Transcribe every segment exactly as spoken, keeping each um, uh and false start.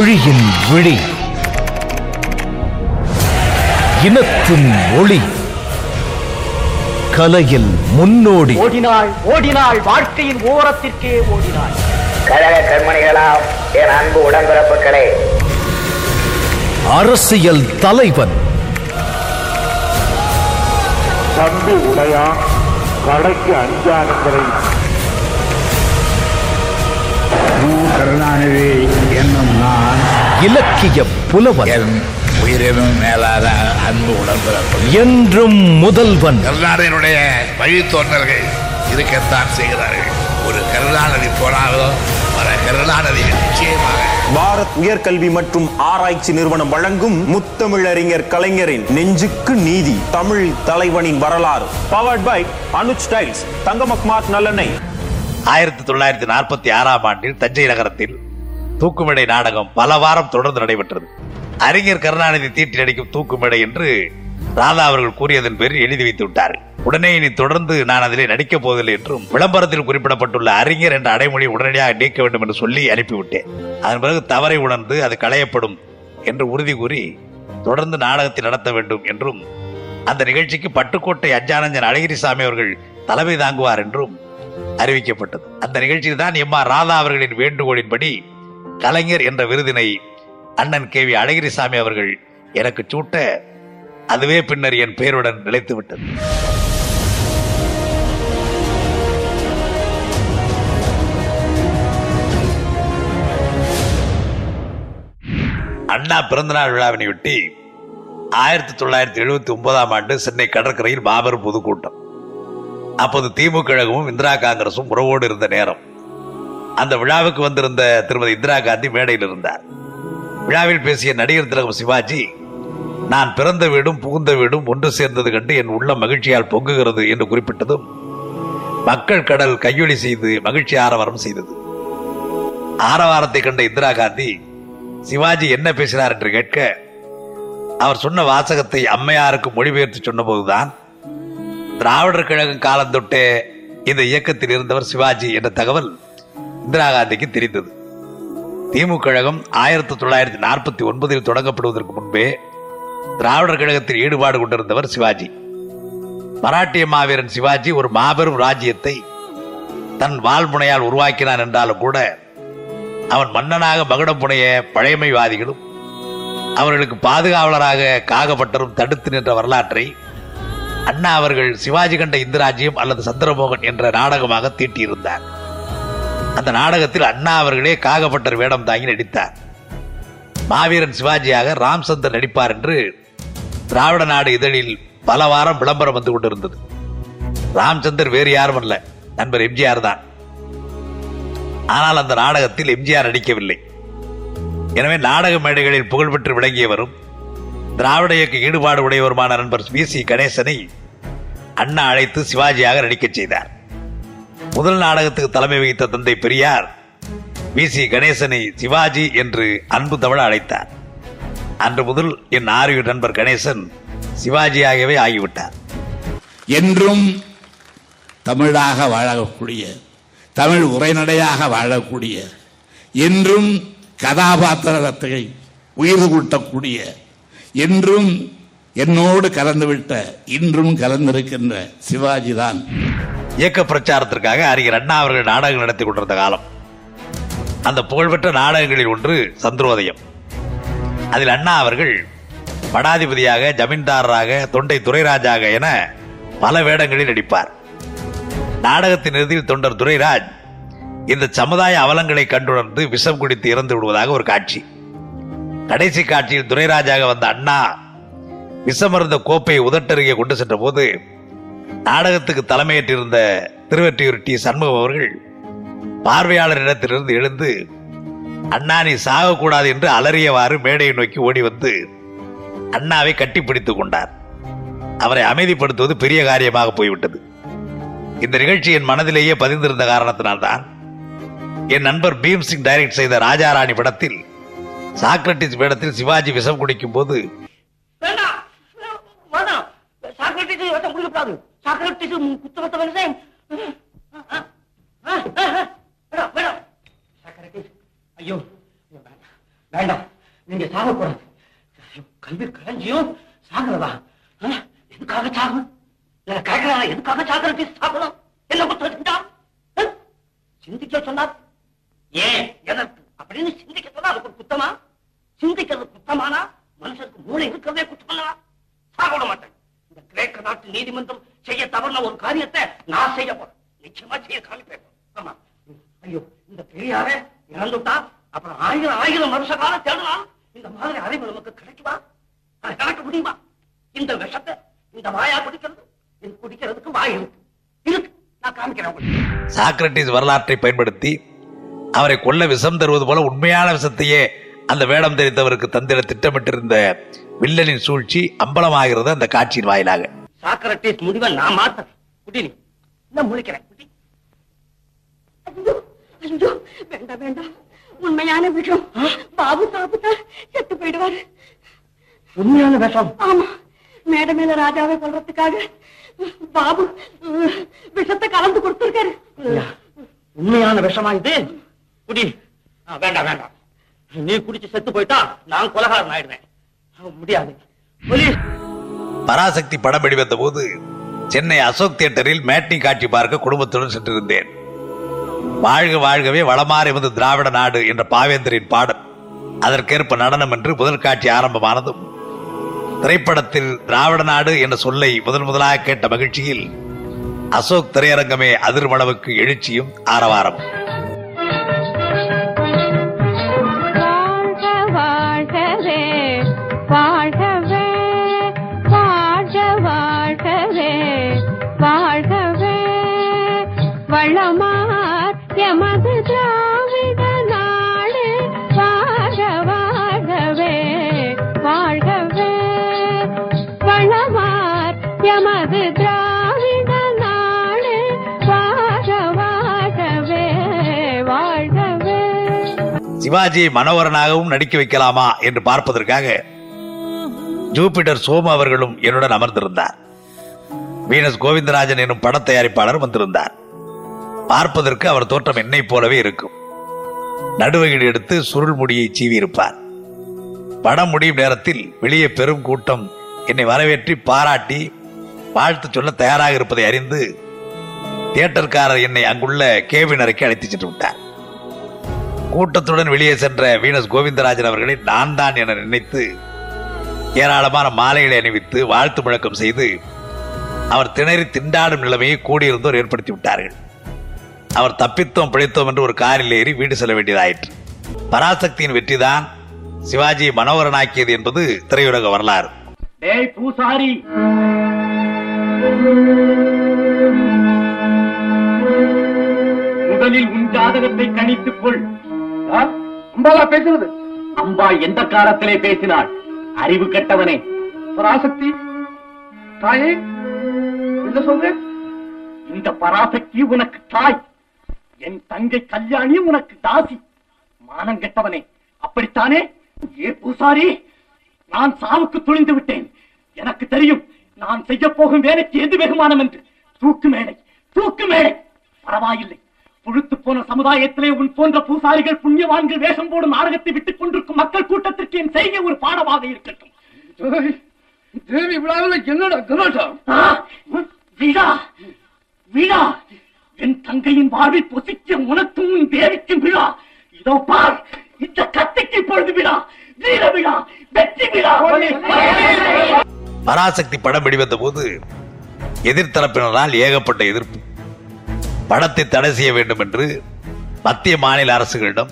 மொழியின் விழி, இனத்தின் ஒளி, கலையில் முன்னோடி. ஓடினாள் ஓடினாள் வாழ்க்கையின் ஓரத்திற்கே ஓடினாள். கழக கண்மணிகளாம் என் அன்பு உடன்பிறப்புகளே, அரசியல் தலைவன் தம்பி உடையா கடைக்கு அஞ்சானவரை கருணாநிதி என்னும் நான் இலக்கிய புலவன், உயிரினும் மேலான அன்பு உடன்பிறப்பு, என்றும் முதல்வன். கருணாநிதியினுடைய வழித்தோன்றல்கள் இருக்கத்தான் செய்கிறார்கள். ஒரு கருணாநிதி போனாலும் பல கருணாநிதி நிச்சயமாக. பாரத் உயர்கல்வி மற்றும் ஆராய்ச்சி நிறுவனம் வழங்கும் முத்தமிழறிஞர் கலைஞரின் நெஞ்சுக்கு நீதி, தமிழ் தலைவனின் வரலாறு, பவர்ட் பை அனுஜ் ஸ்டைல்ஸ், தங்கமக்மார் நல்லெண்ணெய். ஆயிரத்தி தொள்ளாயிரத்தி நாற்பத்தி ஆறாம் ஆண்டில் தஞ்சை நகரத்தில் தூக்குமேடை நாடகம் பல வாரம் தொடர்ந்து நடைபெற்றது. அறிஞர் கருணாநிதி தீட்டி அடிக்கும் தூக்குமேடை என்று ராதா அவர்கள் கூறியதன் பேரில் எழுதி வைத்து விட்டார்கள். உடனே இனி தொடர்ந்து நான் அதிலே நடிக்கப் போவதில்லை என்றும், விளம்பரத்தில் குறிப்பிடப்பட்டுள்ள அறிஞர் என்ற அடைமொழியை உடனடியாக நீக்க வேண்டும் என்று சொல்லி அனுப்பிவிட்டேன். அதன் பிறகு தவறை உணர்ந்து அது களையப்படும் என்று உறுதி கூறி தொடர்ந்து நாடகத்தை நடத்த வேண்டும் என்றும், அந்த நிகழ்ச்சிக்கு பட்டுக்கோட்டை அஞ்சானஞ்சன் அழகிரிசாமி அவர்கள் தலைமை தாங்குவார் என்றும் அறிவிக்கப்பட்டது. அந்த நிகழ்ச்சியில் தான் எம் ஆர் ராதா அவர்களின் வேண்டுகோளின்படி கலைஞர் என்ற விருதினை அண்ணன் கே வி அழகிரிசாமி அவர்கள் எனக்கு சூட்ட, அதுவே பின்னர் என் பெயருடன் நிலைத்துவிட்டது. அண்ணா பிறந்தநாள் விழாவினையொட்டி ஆயிரத்தி தொள்ளாயிரத்தி எழுபத்தி ஒன்பதாம் ஆண்டு சென்னை கடற்கரையில் மாபெரும் பொதுக்கூட்டம். அப்போது திமுக கழகமும் இந்திரா காங்கிரசும் உறவோடு இருந்த நேரம். அந்த விழாவுக்கு வந்திருந்த திருமதி இந்திரா காந்தி மேடையில் இருந்தார். விழாவில் பேசிய நடிகர் திலகம் சிவாஜி, நான் பிறந்த வீடும் புகுந்த வீடும் ஒன்று சேர்ந்தது கண்டு என் உள்ள மகிழ்ச்சியால் பொங்குகிறது என்று குறிப்பிட்டதும் மக்கள் கடல் கையொலி செய்து மகிழ்ச்சி ஆரவாரம் செய்தது. ஆரவாரத்தை கண்ட இந்திரா காந்தி சிவாஜி என்ன பேசினார் என்று கேட்க, அவர் சொன்ன வாசகத்தை அம்மையாருக்கு மொழிபெயர்த்து சொன்னபோதுதான் திராவிடர் கழகம் காலந்தொட்டே இந்த இயக்கத்தில் இருந்தவர் சிவாஜி என்ற தகவல் இந்திரா காந்திக்கு தெரிந்தது. திமுக கழகம் ஆயிரத்தி தொள்ளாயிரத்தி நாற்பத்தி ஒன்பதில் தொடங்கப்படுவதற்கு முன்பே திராவிடர் கழகத்தில் ஈடுபாடு கொண்டிருந்தவர் சிவாஜி. மராட்டிய மாவீரன் சிவாஜி ஒரு மாபெரும் ராஜ்யத்தை தன் வாள்முனையால் உருவாக்கினான் என்றாலும் கூட, அவன் மன்னனாக மகுடம் புனைய பழைமைவாதிகளும் அவர்களுக்கு பாதுகாவலராக காகப்பட்டரும் தடுத்து நின்ற வரலாற்றை அண்ணா அவர்கள் சிவாஜி கண்ட இந்திராஜ்யம் அல்லது சந்திரமோகன் என்ற நாடகமாக தீட்டியிருந்தார். அந்த நாடகத்தில் அண்ணா அவர்களே காகப்பட்டர் வேடம் தாங்கி நடித்தார். மாவீரன் சிவாஜியாக ராம்சந்தர் நடிப்பார் என்று திராவிட நாடு இதழில் பல வாரம் விளம்பரம் வந்து கொண்டிருந்தது. ராம்சந்தர் வேறு யாரும் அல்ல, நண்பர் எம்ஜிஆர் தான். ஆனால் அந்த நாடகத்தில் எம்ஜிஆர் நடிக்கவில்லை. எனவே நாடக மேடைகளில் புகழ்பெற்று விளங்கியவரும் திராவிட இயக்க ஈடுபாடு உடையவருமான நண்பர் வி சி கணேசனை அண்ணா அழைத்து சிவாஜியாக நடிக்கச் செய்தார். முதல் நாடகத்துக்கு தலைமை வகித்த தந்தை பெரியார் வி சி கணேசனை சிவாஜி என்று அன்பு தமிழ் அழைத்தார். அன்று முதல் என் ஆரியர் நண்பர் கணேசன் சிவாஜியாகவே ஆகிவிட்டார். என்றும் தமிழாக வாழக்கூடிய, தமிழ் உரைநடையாக வாழக்கூடிய, என்றும் கதாபாத்திரத்தை உயிர் கூட்டக்கூடிய, என்றும் என்னோடு கலந்துவிட்ட, இன்றும் கலந்திருக்கின்ற சிவாஜி தான். இயக்க பிரச்சாரத்திற்காக அறிஞர் அண்ணா அவர்கள் நாடகம் நடத்தி கொண்டிருந்த காலம். அந்த புகழ்பெற்ற நாடகங்களில் ஒன்று சந்திரோதயம். அதில் அண்ணா அவர்கள் படாதிபதியாக, ஜமீன்தாரராக, தொண்டை துரைராஜாக என பல வேடங்களில் நடிப்பார். நாடகத்தின் இறுதியில் தொண்டர் துரைராஜ் இந்த சமுதாய அவலங்களை கண்டுணர்ந்து விஷம் குடித்து இறந்து விடுவதாக ஒரு காட்சி. கடைசி காட்சியில் துரைராஜாக வந்த அண்ணா விஷமருந்த கோப்பையை உதட்டருகே கொண்டு சென்ற போது நாடகத்துக்கு தலைமையேற்றிருந்த திருவெற்றியூர் டி சண்முகம் அவர்கள் பார்வையாளர் இடத்திலிருந்து எழுந்து அண்ணா நீ சாகக்கூடாது என்று அலறியவாறு மேடையை நோக்கி ஓடி வந்து அண்ணாவை கட்டிப்பிடித்துக் கொண்டார். அவரை அமைதிப்படுத்துவது பெரிய காரியமாக போய்விட்டது. இந்த நிகழ்ச்சி என் மனதிலேயே பதிந்திருந்த காரணத்தினால்தான் என் நண்பர் பீம்சிங் டைரக்ட் செய்த ராஜாராணி படத்தில் சாக்ரட்டிஸ் வேடத்தில் சிவாஜி விஷம் குடிக்கும் போது வேண்டாம், நீங்க சாக கூடாது. கல்வி கலைஞ்சியும் சாகிறதா? எதுக்காக சாகணும்? கேட்கிறாரா எதுக்காக சாகிறது? சாகணும் என்ன புத்தகம் சிந்திக்க சொன்னார். ஏன் எதற்கு அப்படின்னு சிந்திக்க சொன்னா அதுக்கு ஒரு குத்தமா? சிந்திக்கிறது குத்தமானா மனுஷனுக்கு மூளை இருக்கிறதே குத்தமல்லவா? சாகவிட மாட்டேன். இந்த கிரேக்க நாட்டு நீதிமன்றம் செய்ய தவறுன ஒரு காரியத்தை நான் செய்ய போறேன். நிச்சயமா செய்ய காமிப்பேன். ஆமா, ஐயோ இந்த பெரியாரே இறந்துட்டா அப்புறம் ஆயிரம் ஆயிரம் வருஷ காலம் தேடலாம். இந்த மாதிரி அறிவு நமக்கு கிடைக்குமா? கிடைக்க முடியுமா? இந்த விஷத்தை இந்த வாயா குடிக்கிறது, இது குடிக்கிறதுக்கு வாய் இருக்கு இருக்கு. நான் காமிக்கிறேன். சாக்ரட்டிஸ் வரலாற்றை பயன்படுத்தி அவரை கொல்ல விஷம் தருவது போல உண்மையான விஷத்தையே அந்த வேடம் தெரிந்தவருக்கு தந்திர திட்டமிட்டிருந்த வில்லனின் சூழ்ச்சி அம்பலமாகிறது அந்த காட்சியின் வாயிலாக. சாக்ரட்டிஸ் முடிவை நான் மாத்த குடினி நான் முழிக்கிறேன். வேண்டாம் வேண்டாம், உண்மையான விஷம். பாபு சாப்பிட்டா செத்து போயிடுவாரு. உண்மையான விஷம்? ஆமா, மேட மேல ராஜாவை கொள்றதுக்காக பாபு விஷத்தை கலந்து கொடுத்திருக்காரு. உண்மையான விஷமா இது? குடி. வேண்டாம் வேண்டாம், நீ குடிச்சு செத்து போயிட்டா நான் கொலகாரம் ஆயிடுவேன். முடியாது. பராசக்தி படம் வெளிவந்த போது சென்னை அசோக் தியேட்டரில் மேட்டிங் காட்சி பார்க்க குடும்பத்துடன் சென்றிருந்தேன். வாழ்க வாழ்கவே வளமாறி வந்து திராவிட நாடு என்ற பாவேந்தரின் பாடல், அதற்கேற்ப நடனம் என்று முதல் காட்சி ஆரம்பமானதும் திரைப்படத்தில் திராவிட நாடு என்ற சொல்லை முதன் முதலாக கேட்ட மகிழ்ச்சியில் அசோக் திரையரங்கமே அதிர்மளவுக்கு எழுச்சியும் ஆரவாரம். சிவாஜியை மனோகரனாகவும் நடிக்க வைக்கலாமா என்று பார்ப்பதற்காக ஜூபிட்டர் சோமு அவர்களும் என்னுடன் அமர்ந்திருந்தார். வீனஸ் கோவிந்தராஜன் எனும் பட தயாரிப்பாளர் வந்திருந்தார். பார்ப்பதற்கு அவர் தோற்றம் என்னை போலவே இருக்கும். நடுவகையில் எடுத்து சுருள் முடியை சீவியிருப்பார். படம் முடியும் நேரத்தில் வெளியே பெரும் கூட்டம் என்னை வரவேற்றி பாராட்டி வாழ்த்து சொல்ல தயாராக இருப்பதை அறிந்து தியேட்டர்காரர் என்னை அங்குள்ள கேபினருக்கு அழைத்து சென்று விட்டார். கூட்டத்துடன் வெளியே சென்ற வீனஸ் கோவிந்தராஜன் அவர்களை நான் தான் என நினைத்து ஏராளமான மாலைகளை அணிவித்து வாழ்த்து முழக்கம் செய்து அவர் திணறி திண்டாடும் நிலைமையை கூடியிருந்தோர் ஏற்படுத்தி விட்டார்கள். அவர் தப்பித்தோம் பிழைத்தோம் என்று ஒரு காரில் ஏறி வீடு செல்ல வேண்டியதாயிற்று. பராசக்தியின் வெற்றிதான் சிவாஜியை மனோகரனாக்கியது என்பது திரையுலக வரலாறு. முதலில் உன் ஜாதகத்தை கணித்துக் கொள். அம்பாலா பேசுறது? அம்பாள் எந்த காலத்திலே பேசினாள்? அறிவு கெட்டவனே. பராசக்தி தாயே, என்ன சொல்றேன்? இந்த பராசக்தி உனக்கு தாய், என் தங்கை கல்யாணி உனக்கு தாசி. மானம் கெட்டவனே, அப்படித்தானே? ஏ பூசாரி, நான் சாவுக்கு துணிந்து விட்டேன். எனக்கு தெரியும் நான் செய்ய போகும் வேலைக்கு எது வெகுமானம் என்று. தூக்கு மேடை, தூக்கு மேடை. பரவாயில்லை, புழுத்து போன சமுதாயத்திலே உன் போன்ற பூசாரிகள் புண்ணியவான்கள் வேஷம் போடும் நாடகத்தை விட்டுக் கொண்டிருக்கும் மக்கள் கூட்டத்திற்கு என் செய்ய ஒரு பாடமாக இருக்கட்டும். விழா, என் தங்கையின் வாழ்வில் பொசிக்க உனக்கும் உன் தேவிக்கும் விழா. இதோ பார், இந்த கத்திக்கு பொழுது விழா, வீர விழா, வெற்றி விழா. பராசக்தி படம் வெளிவந்த போது எதிர்த்தரப்பினரால் ஏகப்பட்ட எதிர்ப்பு. படத்தை தடை செய்ய வேண்டும் என்று மத்திய மாநில அரசுகளிடம்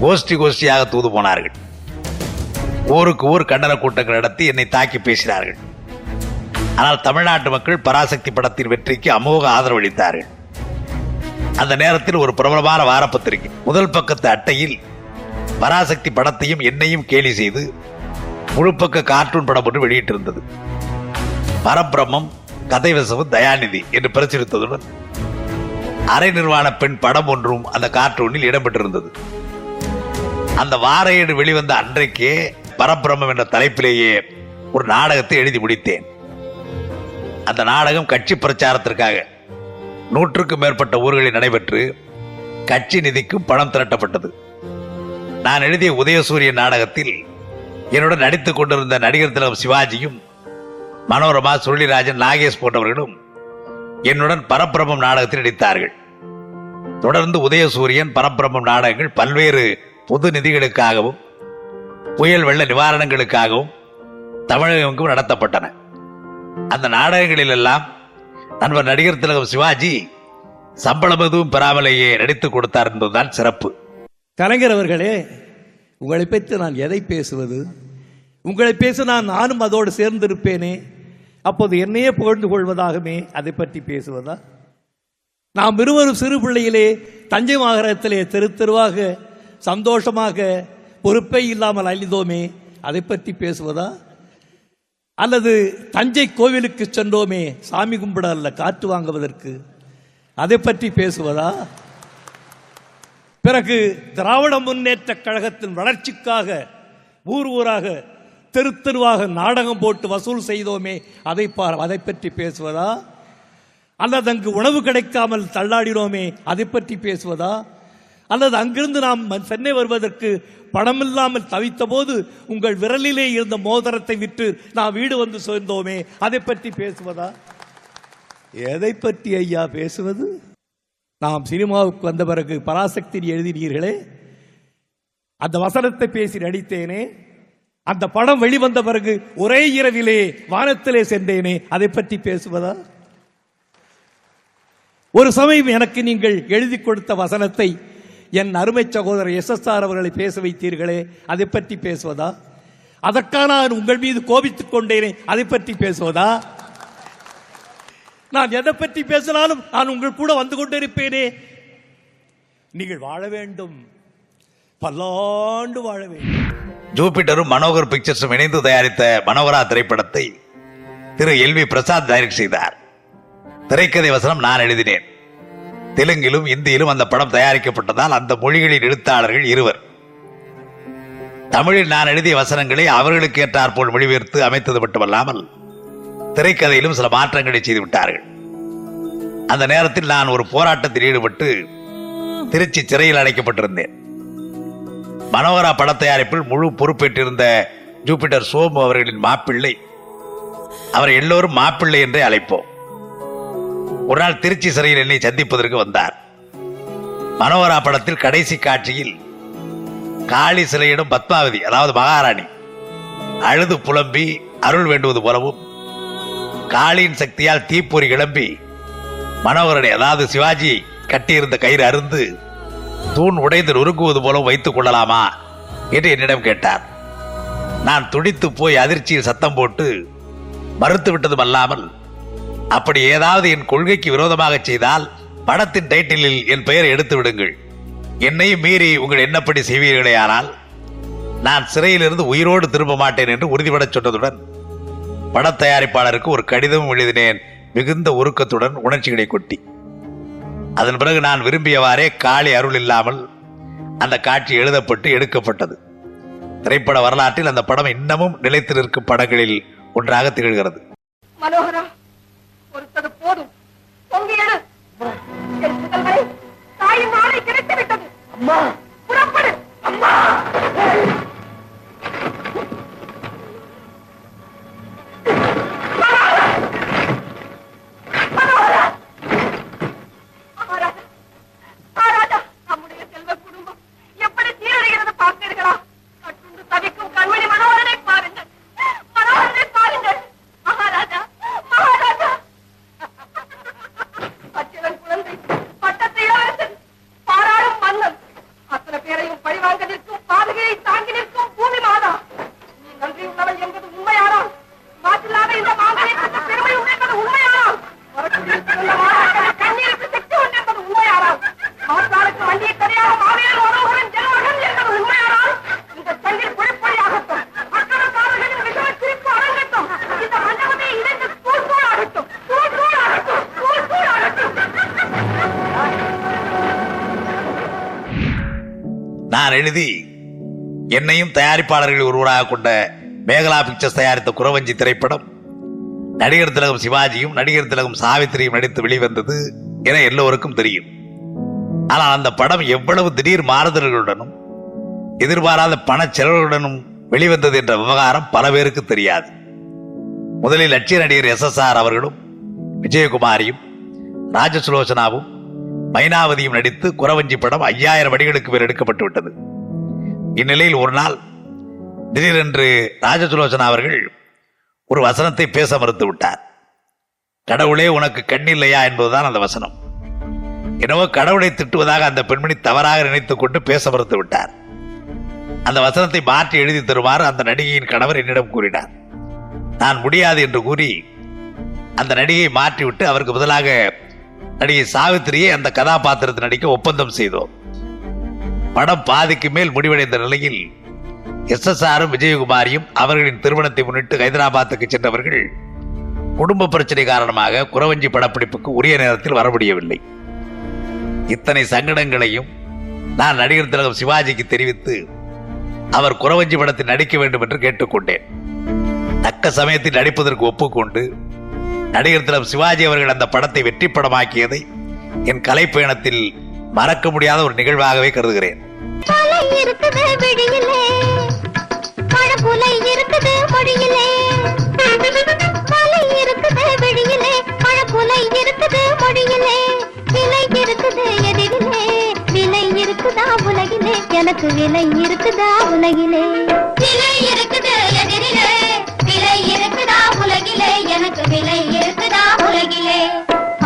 கோஷ்டி கோஷ்டியாக தூது போனார்கள். ஊருக்கு ஊர் கண்டன கூட்டங்கள் நடத்தி என்னை தாக்கி பேசினார்கள். ஆனால் தமிழ்நாட்டு மக்கள் பராசக்தி படத்தின் வெற்றிக்கு அமோக ஆதரவளித்தார்கள். அந்த நேரத்தில் ஒரு பிரபலமான வாரப்பத்திரிகை முதல் பக்கத்து அட்டையில் பராசக்தி படத்தையும் என்னையும் கேலி செய்து முழுப்பக்க கார்ட்டூன் படம் ஒன்று வெளியிட்டிருந்தது. பரபிரம்மம், கதைவசவம், தயாநிதி என்று பிரசுரித்ததுடன் அரை நிர்வாண பெண் படம் ஒன்றும் அந்த கார்ட்டூனில் இடம்பெற்றிருந்தது. அந்த வார ஏடு வெளிவந்த அன்றைக்கே பரபிரம்மம் என்ற தலைப்பிலேயே ஒரு நாடகத்தை எழுதி முடித்தேன். அந்த நாடகம் கட்சி பிரச்சாரத்திற்காக நூற்றுக்கும் மேற்பட்ட ஊர்களில் நடைபெற்று கட்சி நிதிக்கும் பணம் திரட்டப்பட்டது. நான் எழுதிய உதயசூரிய நாடகத்தில் என்னுடன் நடித்துக் கொண்டிருந்த நடிகர் திலகம் சிவாஜியும் மனோரமா, சுருளிராஜன், நாகேஷ் போன்றவர்களும் என்னுடன் பரபிரமம் நாடகத்தில் நடித்தார்கள். தொடர்ந்து உதயசூரியன் பரபிரமம் நாடகங்கள் பல்வேறு பொது நிதிகளுக்காகவும் புயல் வெள்ள நிவாரணங்களுக்காகவும் தமிழகமும் நடத்தப்பட்டன. அந்த நாடகங்களிலெல்லாம் நண்பர் நடிகர் திலகம் சிவாஜி சம்பளம் எதுவும் பெறாமலேயே நடித்துக் கொடுத்தார் என்பதுதான் சிறப்பு. கலைஞர் அவர்களே, உங்களை பற்றி நான் எதை பேசுவது? உங்களை பேசினா நானும் அதோடு சேர்ந்திருப்பேனே, அப்போது என்னையே புகழ்ந்து கொள்வதாகவே அதை பற்றி பேசுவதா? நாம் இருவரும் சிறு பிள்ளையிலே தஞ்சை மாநகரத்திலே தெரு தெருவாக சந்தோஷமாக பொறுப்பை இல்லாமல் அழிந்தோமே, அதை பற்றி பேசுவதா? அல்லது தஞ்சை கோவிலுக்கு சென்றோமே சாமி கும்பிட அல்ல காற்று வாங்குவதற்கு, அதை பற்றி பேசுவதா? பிறகு திராவிட முன்னேற்ற கழகத்தின் வளர்ச்சிக்காக ஊர் ஊராக தெரு தெருவாக நாடகம் போட்டு வசூல் செய்தோமே, அதை அதை பற்றி பேசுவதா? அல்லது அங்கு உணவு கிடைக்காமல் தள்ளாடினோமே, அதை பற்றி பேசுவதா? அல்லது அங்கிருந்து நாம் சென்னை வருவதற்கு பணமில்லாமல் தவித்த போது உங்கள் விரலிலே இருந்த மோதிரத்தை விற்று நாம் வீடு வந்து சேர்ந்தோமே, அதை பற்றி பேசுவதா? எதை பற்றி ஐயா பேசுவது? நாம் சினிமாவுக்கு வந்த பிறகு பராசக்தி எழுதினீர்களே, அந்த வசனத்தை பேசி நடித்தேனே, அந்த படம் வெளிவந்த பிறகு ஒரே இரவிலே வானத்திலே சென்றேனே, அதை பற்றி பேசுவதா? ஒரு சமயம் எனக்கு நீங்கள் எழுதி கொடுத்த வசனத்தை என் அருமை சகோதரர் எஸ் எஸ் ஆர் அவர்களை பேச வைத்தீர்களே, அதை பற்றி பேசுவதா? அதற்காக நான் உங்கள் மீது கோபித்துக் கொண்டேனே, அதை பற்றி பேசுவதா? நான் எதை பற்றி பேசினாலும் நான் உங்கள் கூட வந்து கொண்டிருப்பேனே. நீங்கள் வாழ வேண்டும், பல்லாண்டு வாழ வேண்டும். ஜூபிட்டரும் மனோகர் பிக்சர்ஸும் இணைந்து தயாரித்த மனோகரா திரைப்படத்தை திரு எல் வி பிரசாத் டைரக்ட் செய்தார். திரைக்கதை வசனம் நான் எழுதினேன். தெலுங்கிலும் இந்தியிலும் அந்த படம் தயாரிக்கப்பட்டதால் அந்த மொழிகளின் எழுத்தாளர்கள் இருவர். தமிழில் நான் எழுதிய வசனங்களை அவர்களுக்கு ஏற்றாற்போல் மொழிபெயர்த்து அமைத்தது மட்டுமல்லாமல் திரைக்கதையிலும் சில மாற்றங்களை செய்துவிட்டார்கள். அந்த நேரத்தில் நான் ஒரு போராட்டத்தில் ஈடுபட்டு திருச்சி சிறையில் அடைக்கப்பட்டிருந்தேன். மனோகரா பட தயாரிப்பில் முழு பொறுப்பேற்றிருந்த ஜூபிட்டர் சோமு அவர்களின் மாப்பிள்ளை, அவரை எல்லோரும் மாப்பிள்ளை என்றே அழைப்போம், ஒரு நாள் திருச்சி சிறையில் என்னை சந்திப்பதற்கு வந்தார். மனோகரா படத்தில் கடைசி காட்சியில் காளி சிலையிடம் பத்மாவதி, அதாவது மகாராணி, அழுது புலம்பி அருள் வேண்டுவது போலவும், காளியின் சக்தியால் தீப்பொறி கிளம்பி மனோகரனை, அதாவது சிவாஜி, கட்டியிருந்த கயிறு அருந்து தூண் உடைந்து நொறுங்குவது போலவும் வைத்துக் கொள்ளலாமா என்று என்னிடம் கேட்டார். நான் துடித்து போய் அதிர்ச்சியில் சத்தம் போட்டு மறுத்து விட்டதும் அல்லாமல், அப்படி ஏதாவது என் கொள்கைக்கு விரோதமாக செய்தால் படத்தின் டைட்டிலில் என் பெயரை எடுத்து விடுங்கள், என்னையும் மீறி உங்கள் என்னப்படி செய்வீர்களே, ஆனால் நான் சிறையிலிருந்து உயிரோடு திரும்ப மாட்டேன் என்று உறுதிபட சொன்னதுடன் பட தயாரிப்பாளருக்கு ஒரு கடிதமும் எழுதினேன், மிகுந்த உருக்கத்துடன் உணர்ச்சிகளை கொட்டி. அதன் பிறகு நான் விரும்பியவாறே காளி அருள் இல்லாமல் அந்த காட்சி எழுதப்பட்டு எடுக்கப்பட்டது. திரைப்பட வரலாற்றில் அந்த படம் இன்னமும் நிலைத்து நிற்கும் படங்களில் ஒன்றாக திகழ்கிறது. நான் எழுதி என்னையும் தயாரிப்பாளர்கள் ஒருவராக கொண்ட மேகலா பிக்சர்ஸ் தயாரித்த குறவஞ்சி திரைப்படம் நடிகர் திலகம் சிவாஜியும் நடிகர் திலகம் சாவித்திரியும் நடித்து வெளிவந்தது என எல்லோருக்கும் தெரியும். ஆனால் அந்த படம் எவ்வளவு திடீர் மாறுதல்களுடனும் எதிர்பாராத பண செலவுகளுடனும் வெளிவந்தது என்ற விவகாரம் பல பேருக்கு தெரியாது. முதலில் லட்சிய நடிகர் எஸ் எஸ் ஆர் அவர்களும் விஜயகுமாரியும் ராஜசுலோசனாவும் மைனாவதியும் நடித்து குறவஞ்சி படம் ஐயாயிரம் அடிகளுக்கு பேர் எடுக்கப்பட்டு விட்டது. இந்நிலையில் ஒரு நாள் திடீரென்று ராஜசுலோசனா அவர்கள் ஒரு வசனத்தை பேச மறுத்து விட்டார். கடவுளே உனக்கு கண்ணில்லையா என்பதுதான் அந்த வசனம். என்னவோ கடவுளை திட்டுவதாக அந்த பெண்மணி தவறாக நினைத்துக் கொண்டு பேச மறுத்து விட்டார். அந்த வசனத்தை மாற்றி எழுதி தருமாறு அந்த நடிகையின் கணவர் என்னிடம் கூறினார். நான் முடியாது என்று கூறி அந்த நடிகையை மாற்றிவிட்டு அவருக்கு பதிலாக நடிகை சாவித்திரியை அந்த கதாபாத்திரத்தை நடிக்க ஒப்பந்தம் செய்தோம். படம் பாதிக்கு மேல் முடிவடைந்த நிலையில் எஸ் எஸ் ஆரும் விஜயகுமாரியும் அவர்களின் திருமணத்தை முன்னிட்டு ஹைதராபாத்துக்கு சென்றவர்கள் குடும்ப பிரச்சனை காரணமாக குறவஞ்சி படப்பிடிப்புக்கு உரிய நேரத்தில் வர முடியவில்லை. இத்தனை சங்கடங்களையும் நான் நடிகர் திலகம் சிவாஜிக்கு தெரிவித்து அவர் குறவஞ்சி படத்தில் நடிக்க வேண்டும் என்று கேட்டுக்கொண்டேன். தக்க சமயத்தில் நடிப்பதற்கு ஒப்புக்கொண்டு நடிகர் திலகம் சிவாஜி அவர்கள் அந்த படத்தை வெற்றி படமாக்கியதை என் கலை பயணத்தில் மறக்க முடியாத ஒரு நிகழ்வாகவே கருதுகிறேன். எனக்கு விலை இருக்குதா உலகிலே, விலை இருக்குது எதிரிலே, விலை இருக்குதா உலகிலே, எனக்கு விலை இருக்குதா உலகிலே.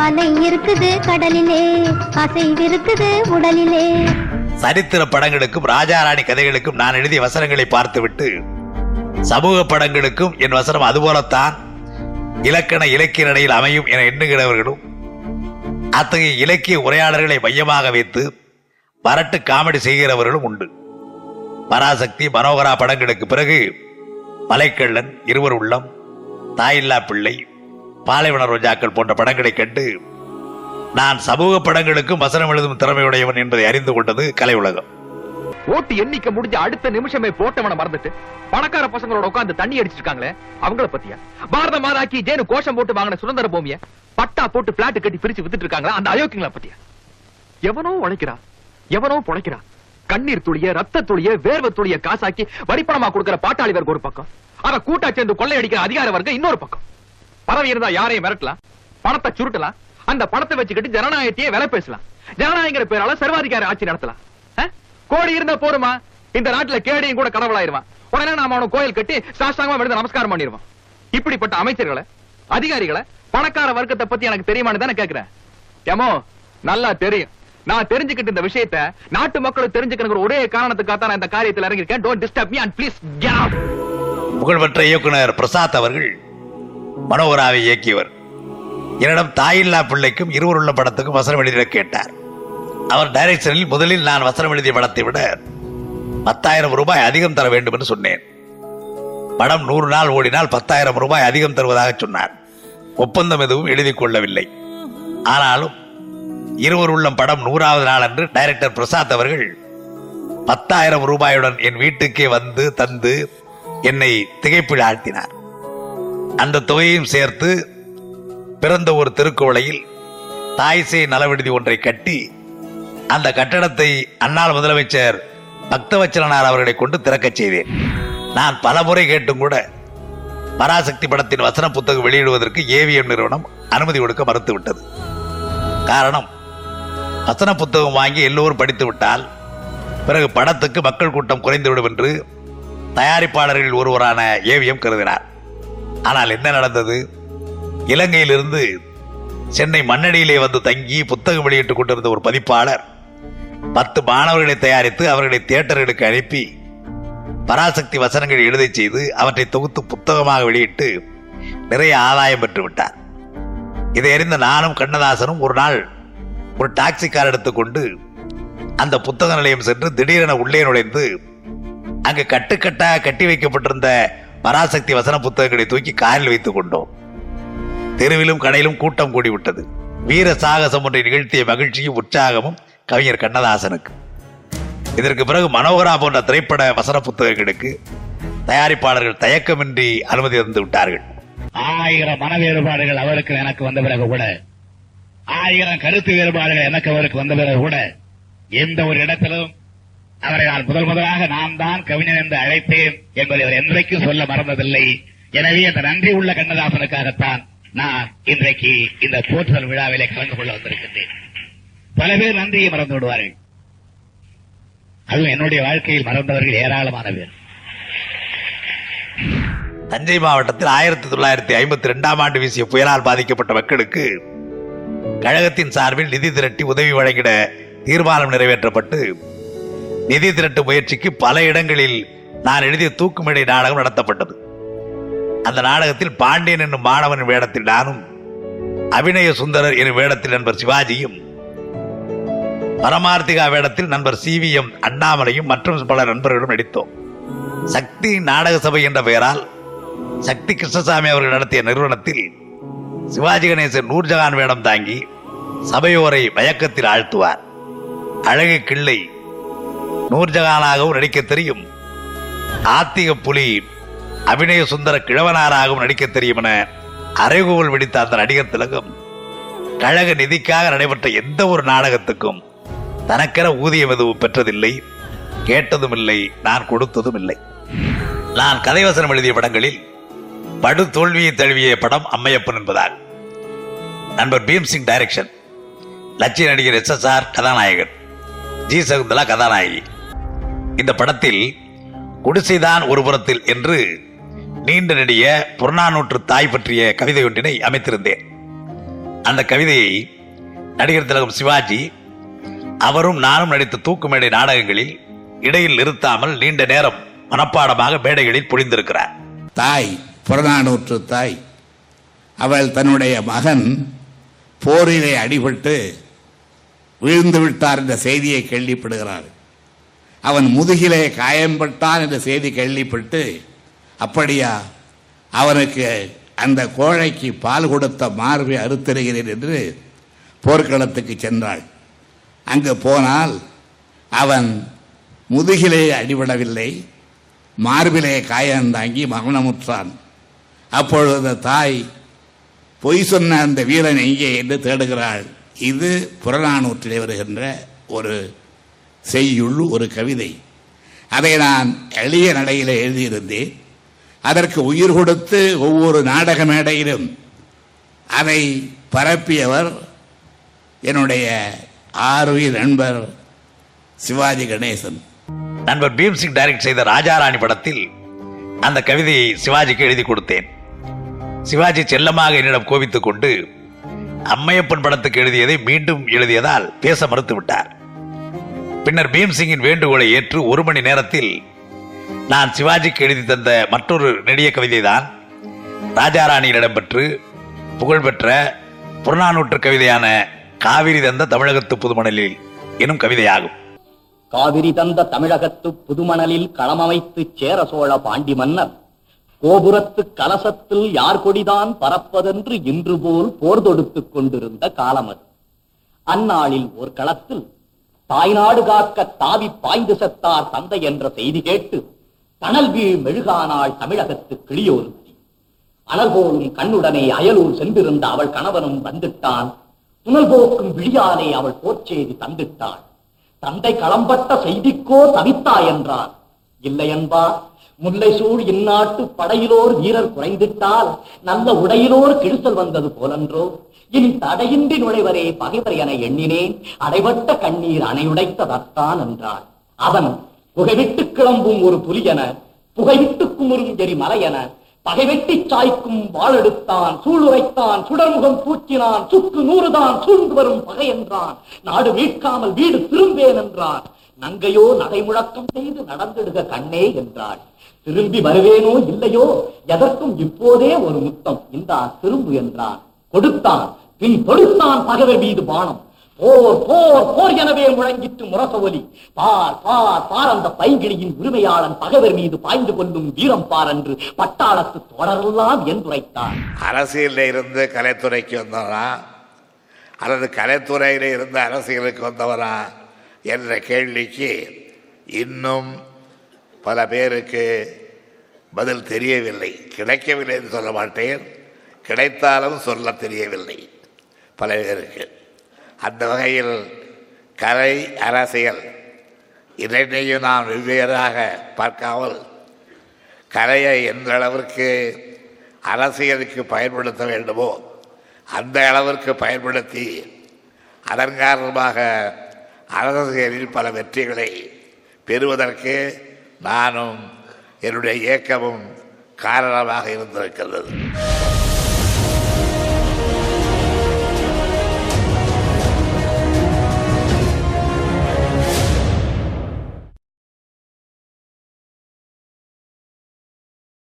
அலை இருக்குது கடலிலே, அசைவிருக்குது உடலிலே. சரித்திர படங்களுக்கும் ராஜாராணி கதைகளுக்கும் நான் எழுதிய வசனங்களை பார்த்துவிட்டு சமூக படங்களுக்கும் என் வசனம் அதுபோலத்தான் இலக்கண இலக்கிய நடையில் அமையும் என எண்ணுகிறவர்களும் அத்தகைய இலக்கிய உரையாடல்களை மையமாக வைத்து வரட்டு காமெடி செய்கிறவர்களும் உண்டு. பராசக்தி, மனோகரா படங்களுக்கு பிறகு மலைக்கள்ளன், இருவர் உள்ளம், தாயில்லா பிள்ளை, பாலைவன ரோஜாக்கள் போன்ற படங்களை கண்டு நான் சமூக படங்களுக்கும் வசனம் எழுதும் திறமையுடையவன் என்பதை அறிந்து கொண்டது கலை உலகம். ஓட்டு எண்ணிக்கை முடிஞ்ச அடுத்த நிமிஷமே போட்டவனை மறந்துட்டு பணக்கார பசங்களோட உட்காந்து தண்ணி அடிச்சிருக்காங்களே, அவங்கள பத்தியா? பாரத மாதாக்கி ஜெயினு கோஷம் போட்டு வாங்கின சுதந்திர பூமியை பட்டா போட்டு பிளாட்டு கட்டி பிரிச்சு வித்துட்டு இருக்காங்களா, அந்த அயோக்கியங்களை பத்தியா? எவனோ உழைக்கிறான், எவனோ பொழைக்கிறான். கண்ணீர் துளிய, ரத்த துளிய, வேர்வை துளிய காசாக்கி வரிப்பணமா கொடுக்கிற பாட்டாளி வர்க்க ஒரு பக்கம், அத கூட்டா சேர்ந்து கொள்ளையடிக்கிற அதிகார வர்க்க இன்னொரு பக்கம். பறவை இருந்தா யாரையும் மிரட்டலாம், பணத்தை சுருட்டலாம், அந்த பணத்தை வச்சுக்கிட்டு ஜனநாயகத்தையே விலை பேசலாம், ஜனநாயகங்கிற பேரால சர்வாதிகார ஆட்சி நடத்தலாம். கோடி இருந்தா போருமா, இந்த நாட்டுல கேடையும் கூட கடவுளாயிருவான். உடனே நாம அவன கோயில் கட்டி சாஷ்டாங்கமா விழுந்து நமஸ்காரம் பண்ணிடுவான். இப்படிப்பட்ட அமைச்சர்களை, அதிகாரிகளை, பணக்கார வர்க்கத்தை பத்தி எனக்கு தெரியுமான்னு தானே கேட்கிறேன். ஏமோ நல்லா தெரியும். நான் தெரிஞ்சுக்கிட்டு இந்த விஷயத்தை நாட்டு மக்களும் தெரிஞ்சுக்கணுங்கிற ஒரே காரணத்துக்காக இந்த காரியத்தில் இறங்கியிருக்கேன். Don't disturb me and please get out. புகழ்பெற்ற இயக்குனர் பிரசாத் அவர்கள் மனோகராவை இயக்கியவர். என்னிடம் தாயில்லா பிள்ளைக்கும் இருவர் உள்ள படத்துக்கும் வசனம் எழுதிட கேட்டார். அவர் டைரக்ஷனில் முதலில் நான் வசனம் எழுதிய படத்தை விட பத்தாயிரம் ரூபாய் அதிகம் தர வேண்டும் என்று சொன்னேன். படம் நூறு நாள் ஓடினால் பத்தாயிரம் ரூபாய் அதிகம் தருவதாக சொன்னார். ஒப்பந்தம் எதுவும் எழுதி கொள்ளவில்லை. ஆனாலும் இருவர் உள்ளம் படம் நூறாவது நாள் அன்று டைரக்டர் பிரசாத் அவர்கள் பத்தாயிரம் ரூபாயுடன் என் வீட்டுக்கே வந்து தந்து என்னை திகைப்பில் ஆழ்த்தினார். அந்த தொகையையும் சேர்த்து பிறந்த ஒரு திருக்குவளையில் தாய்சே நலவிடுதி ஒன்றை கட்டி அந்த கட்டடத்தை அன்னாள் முதலமைச்சர் பக்தவச்சலனார் அவர்களை கொண்டு திறக்க செய்தேன். நான் பல முறை கேட்டும் கூட பராசக்தி படத்தின் வசன புத்தகம் வெளியிடுவதற்கு ஏவிஎம் நிறுவனம் அனுமதி கொடுக்க மறுத்துவிட்டது. காரணம், வசன புத்தகம் வாங்கி எல்லோரும் படித்து விட்டால் பிறகு படத்துக்கு மக்கள் கூட்டம் குறைந்துவிடும் என்று தயாரிப்பாளர்களில் ஒருவரான ஏவிஎம் கருதினார். ஆனால் என்ன நடந்தது? இலங்கையிலிருந்து சென்னை மண்ணடியிலே வந்து தங்கி புத்தகம் வெளியிட்டுக் கொண்டிருந்த ஒரு பதிப்பாளர் பத்து மாணவர்களை தயாரித்து அவர்களை தியேட்டர்களுக்கு அனுப்பி பராசக்தி வசனங்கள் எழுதி செய்து அவற்றை தொகுத்து புத்தகமாக வெளியிட்டு நிறைய ஆதாயம் பெற்றுவிட்டார். இதை அறிந்த நானும் கண்ணதாசனும் ஒரு நாள் ஒரு டாக்ஸி கார் எடுத்துக்கொண்டு அந்த புத்தக நிலையம் சென்று திடீரென உள்ளே நுழைந்து அங்கு கட்டுக்கட்டாக கட்டி வைக்கப்பட்டிருந்த பராசக்தி வசன புத்தகங்களை தூக்கி காரில் வைத்துக் கொண்டோம். தெருவிலும் கடையிலும் கூட்டம் கூடிவிட்டது. வீர சாகசம் ஒன்றை நிகழ்த்திய மகிழ்ச்சியும் உற்சாகமும் கவிஞர் கண்ணதாசனுக்கு. இதற்கு பிறகு மனோகரா போன்ற திரைப்பட வசன புத்தகங்களுக்கு தயாரிப்பாளர்கள் தயக்கமின்றி அனுமதி தந்து விட்டார்கள். ஆயிரம் மன வேறுபாடுகள் அவருக்கு எனக்கு வந்த பிறகு கூட, ஆயிரம் கருத்து வேறுபாடுகள் எனக்கு அவருக்கு வந்த பிறகு கூட எந்த ஒரு இடத்திலும் அவரை நான் முதல் முதலாக நான் தான் கவிஞன் என்று அழைத்தேன் என்பதை அவர் என்றைக்கும் சொல்ல மறந்ததில்லை. எனவே அந்த நன்றி உள்ள கண்ணதாசனுக்காகத்தான் நான் இன்றைக்கு இந்த போற்றல் விழாவிலே கலந்து கொள்ள வந்திருக்கின்றேன். பல பேர் நன்றியை மறந்து விடுவார்கள். அதுவும் என்னுடைய வாழ்க்கையில் மறந்தவர்கள் ஏராளமான பேர். தஞ்சை மாவட்டத்தில் ஆயிரத்தி தொள்ளாயிரத்தி ஐம்பத்தி இரண்டாம் ஆண்டு வீசிய புயலால் பாதிக்கப்பட்ட மக்களுக்கு கழகத்தின் சார்பில் நிதி திரட்டி உதவி வழங்கிட தீர்மானம் நிறைவேற்றப்பட்டு நிதி திரட்டு முயற்சிக்கு பல இடங்களில் நான் எழுதிய தூக்குமேடை நாடகம் நடத்தப்பட்டது. அந்த நாடகத்தில் பாண்டியன் என்னும் மாணவன் வேடத்தில் நானும், அபிநய சுந்தரர் என்னும் வேடத்தில் நண்பர் சிவாஜியும், பரமார்த்திகா வேடத்தில் நண்பர் சி வி எம் அண்ணாமலையும் மற்றும் பல நண்பர்களும் நடித்தோம். சக்தி நாடக சபை என்ற பெயரால் சக்தி கிருஷ்ணசாமி அவர்கள் நடத்திய நிறுவனத்தில் சிவாஜி கணேசன் நூர்ஜஹான் வேடம் தாங்கி சபையோரை மயக்கத்தில் ஆழ்த்துவார். அழகு கிள்ளை நூர்ஜஹானாகவும் நடிக்க தெரியும், ஆத்திக புலி அபிநய சுந்தர கிழவனாராகவும் நடிக்க தெரியும் என அறைகோல் வெடித்த அந்த நடிகர் திலகம் கழக நிதிக்காக நடைபெற்ற எந்த ஒரு நாடகத்துக்கும் தனக்கென ஊதியம் எதுவும் பெற்றதில்லை, கேட்டதும் இல்லை, நான் கொடுத்ததும் இல்லை. நான் கதைவசனம் எழுதிய படங்களில் படு தோல்வியை தழுவிய படம் அம்மையப்பன் என்பதால் நண்பர் பீம்சிங் டைரக்ஷன், லட்சிய நடிகர் எஸ் எஸ் ஆர் கதாநாயகன், ஜி சகுந்தலா கதாநாயகி. இந்த படத்தில் குடிசைதான் ஒரு புறத்தில் என்று நீண்ட நெடிய புறநானூற்று தாய் பற்றிய கவிதை ஒன்றினை அமைத்திருந்தேன். அந்த கவிதையை நடிகர் திலகம் சிவாஜி அவரும் நானும் நடித்த தூக்குமேடை நாடகங்களில் இடையில் நிறுத்தாமல் நீண்ட நேரம் மனப்பாடமாக மேடைகளில் பொழிந்திருக்கிறார். தாய், புறநானூற்று தாய், அவள் தன்னுடைய மகன் போரிலே அடிபட்டு விழுந்து விட்டார் என்ற செய்தியை கேள்விப்படுகிறார். அவன் முதுகிலே காயம்பட்டான் என்ற செய்தி கேள்விப்பட்டு, அப்படியா, அவனுக்கு அந்த கோழைக்கு பால் கொடுத்த மார்பை அறுத்தருகிறேன் என்று போர்க்களத்துக்கு சென்றாள். அங்கு போனால் அவன் முதுகிலே அடிபடவில்லை, மார்பிலே காயந்தாங்கி மரணமுற்றான். அப்பொழுது தாய் பொய் சொன்ன அந்த வீரன் எங்கே என்று தேடுகிறாள். இது புறநானூற்றிலே வருகின்ற ஒரு செய்யுள், ஒரு கவிதை. அதை நான் எளிய நடையில் எழுதியிருந்தேன். அதற்கு உயிர் கொடுத்து ஒவ்வொரு நாடக மேடையிலும் அதை பரப்பியவர் என்னுடைய ஆர்வி நண்பர் சிவாஜி கணேசன். நண்பர் பீம்சிங் டைரக்ட் செய்த ராஜாராணி படத்தில் அந்த கவிதையை சிவாஜிக்கு எழுதி கொடுத்தேன். சிவாஜி செல்லமாக என்னிடம் கோபித்துக் கொண்டு அம்மையப்பன் படத்துக்கு எழுதியதை மீண்டும் எழுதியதால் பேச மறுத்துவிட்டார். பின்னர் பீம்சிங்கின் வேண்டுகோளை ஏற்று ஒரு மணி நேரத்தில் நான் சிவாஜிக்கு எழுதி தந்த மற்றொரு நெடிய கவிதைதான் ராஜாராணியில் இடம்பெற்று புகழ்பெற்ற புறநானூற்று கவிதையான காவிரி தந்த தமிழகத்து புதுமணலில் எனும் கவிதையாகும். காவிரி தந்த தமிழகத்து புதுமணலில் களமமைத்து சேர சோழ பாண்டி மன்னர் கோபுரத்து கலசத்தில் யார் கொடிதான் பறப்பதென்று இன்று போல் போர் தொடுத்துக் கொண்டிருந்த காலம் அது. அந்நாளில் ஒரு களத்தில் தாய்நாடு காக்க தாவி பாய்ந்து செத்தார் தந்தை என்ற செய்தி கேட்டு தணல் வீழ் மெழுகானாள் தமிழகத்து கிளியோருத்தி. அனல் போலும் கண்ணுடனே அயலூர் சென்றிருந்த அவள் கணவனும் வந்துட்டான். புனல் போக்கும் விழியானே அவள் போர்ச்செய்தி தந்துட்டாள். தந்தை களம்பட்ட செய்திக்கோ தவித்தா என்றான். இல்லையன்பா, முல்லை சூழ் இந்நாட்டு படையிலோர் வீரர் குறைந்துட்டால் நல்ல உடையிலோர் கிழிசல் வந்தது போலன்றோ. இனி தடையின்றி நுழைவரே பகைவர் என எண்ணினேன், அடைபட்ட கண்ணீர் அணையுடைத்ததத்தான் என்றான். அவன் புகைவிட்டு கிளம்பும் ஒரு புலி என, புகைவிட்டு குமுறும் எரிமலை என, பகைவெட்டி சாய்க்கும் வாழெடுத்தான், சூளுரைத்தான், சுடர்முகம் பூச்சினான், சுக்கு நூறுதான் சூழ்ந்து வரும் பகை என்றான். நாடு மீட்காமல் வீடு திரும்பேன் என்றான். நங்கையோ நகை முழக்கம் செய்து நடந்திடுக கண்ணே என்றாள். திரும்பி வருவேனோ இல்லையோ, எதற்கும் இப்போதே ஒரு முத்தம், இந்தா திரும்பு என்றான். கொடுத்தான். பின் தொடுத்தான் பகவை மீது பானம். போர் போர் போர் எனவே முழங்கிட்டு முரச ஒலி. பார் பார் பார், அந்த பைங்கிளியின் உரிமையாளன் பகைவர் மீது பாய்ந்து கொள்ளும் வீரம் பார் என்று பட்டாளத்து தொடரெல்லாம் என்றுரைத்தான். அரசியலில் இருந்து கலைத்துறைக்கு வந்தவரா அல்லது கலைத்துறையில இருந்து அரசியலுக்கு வந்தவரா என்ற கேள்விக்கு இன்னும் பல பேருக்கு பதில் தெரியவில்லை. கிடைக்கவில்லை என்று சொல்ல மாட்டேன், கிடைத்தாலும் சொல்ல தெரியவில்லை பல பேருக்கு. அந்த வகையில் கலை அரசியல் இரண்டையும் நாம் வெவ்வேறாக பார்க்காமல் கலையை எந்த அளவிற்கு அரசியலுக்கு பயன்படுத்த வேண்டுமோ அந்த அளவிற்கு பயன்படுத்தி அதன்காரணமாக அரசியலில் பல வெற்றிகளை பெறுவதற்கு நானும் என்னுடைய இயக்கமும் காரணமாக இருந்திருக்கிறது.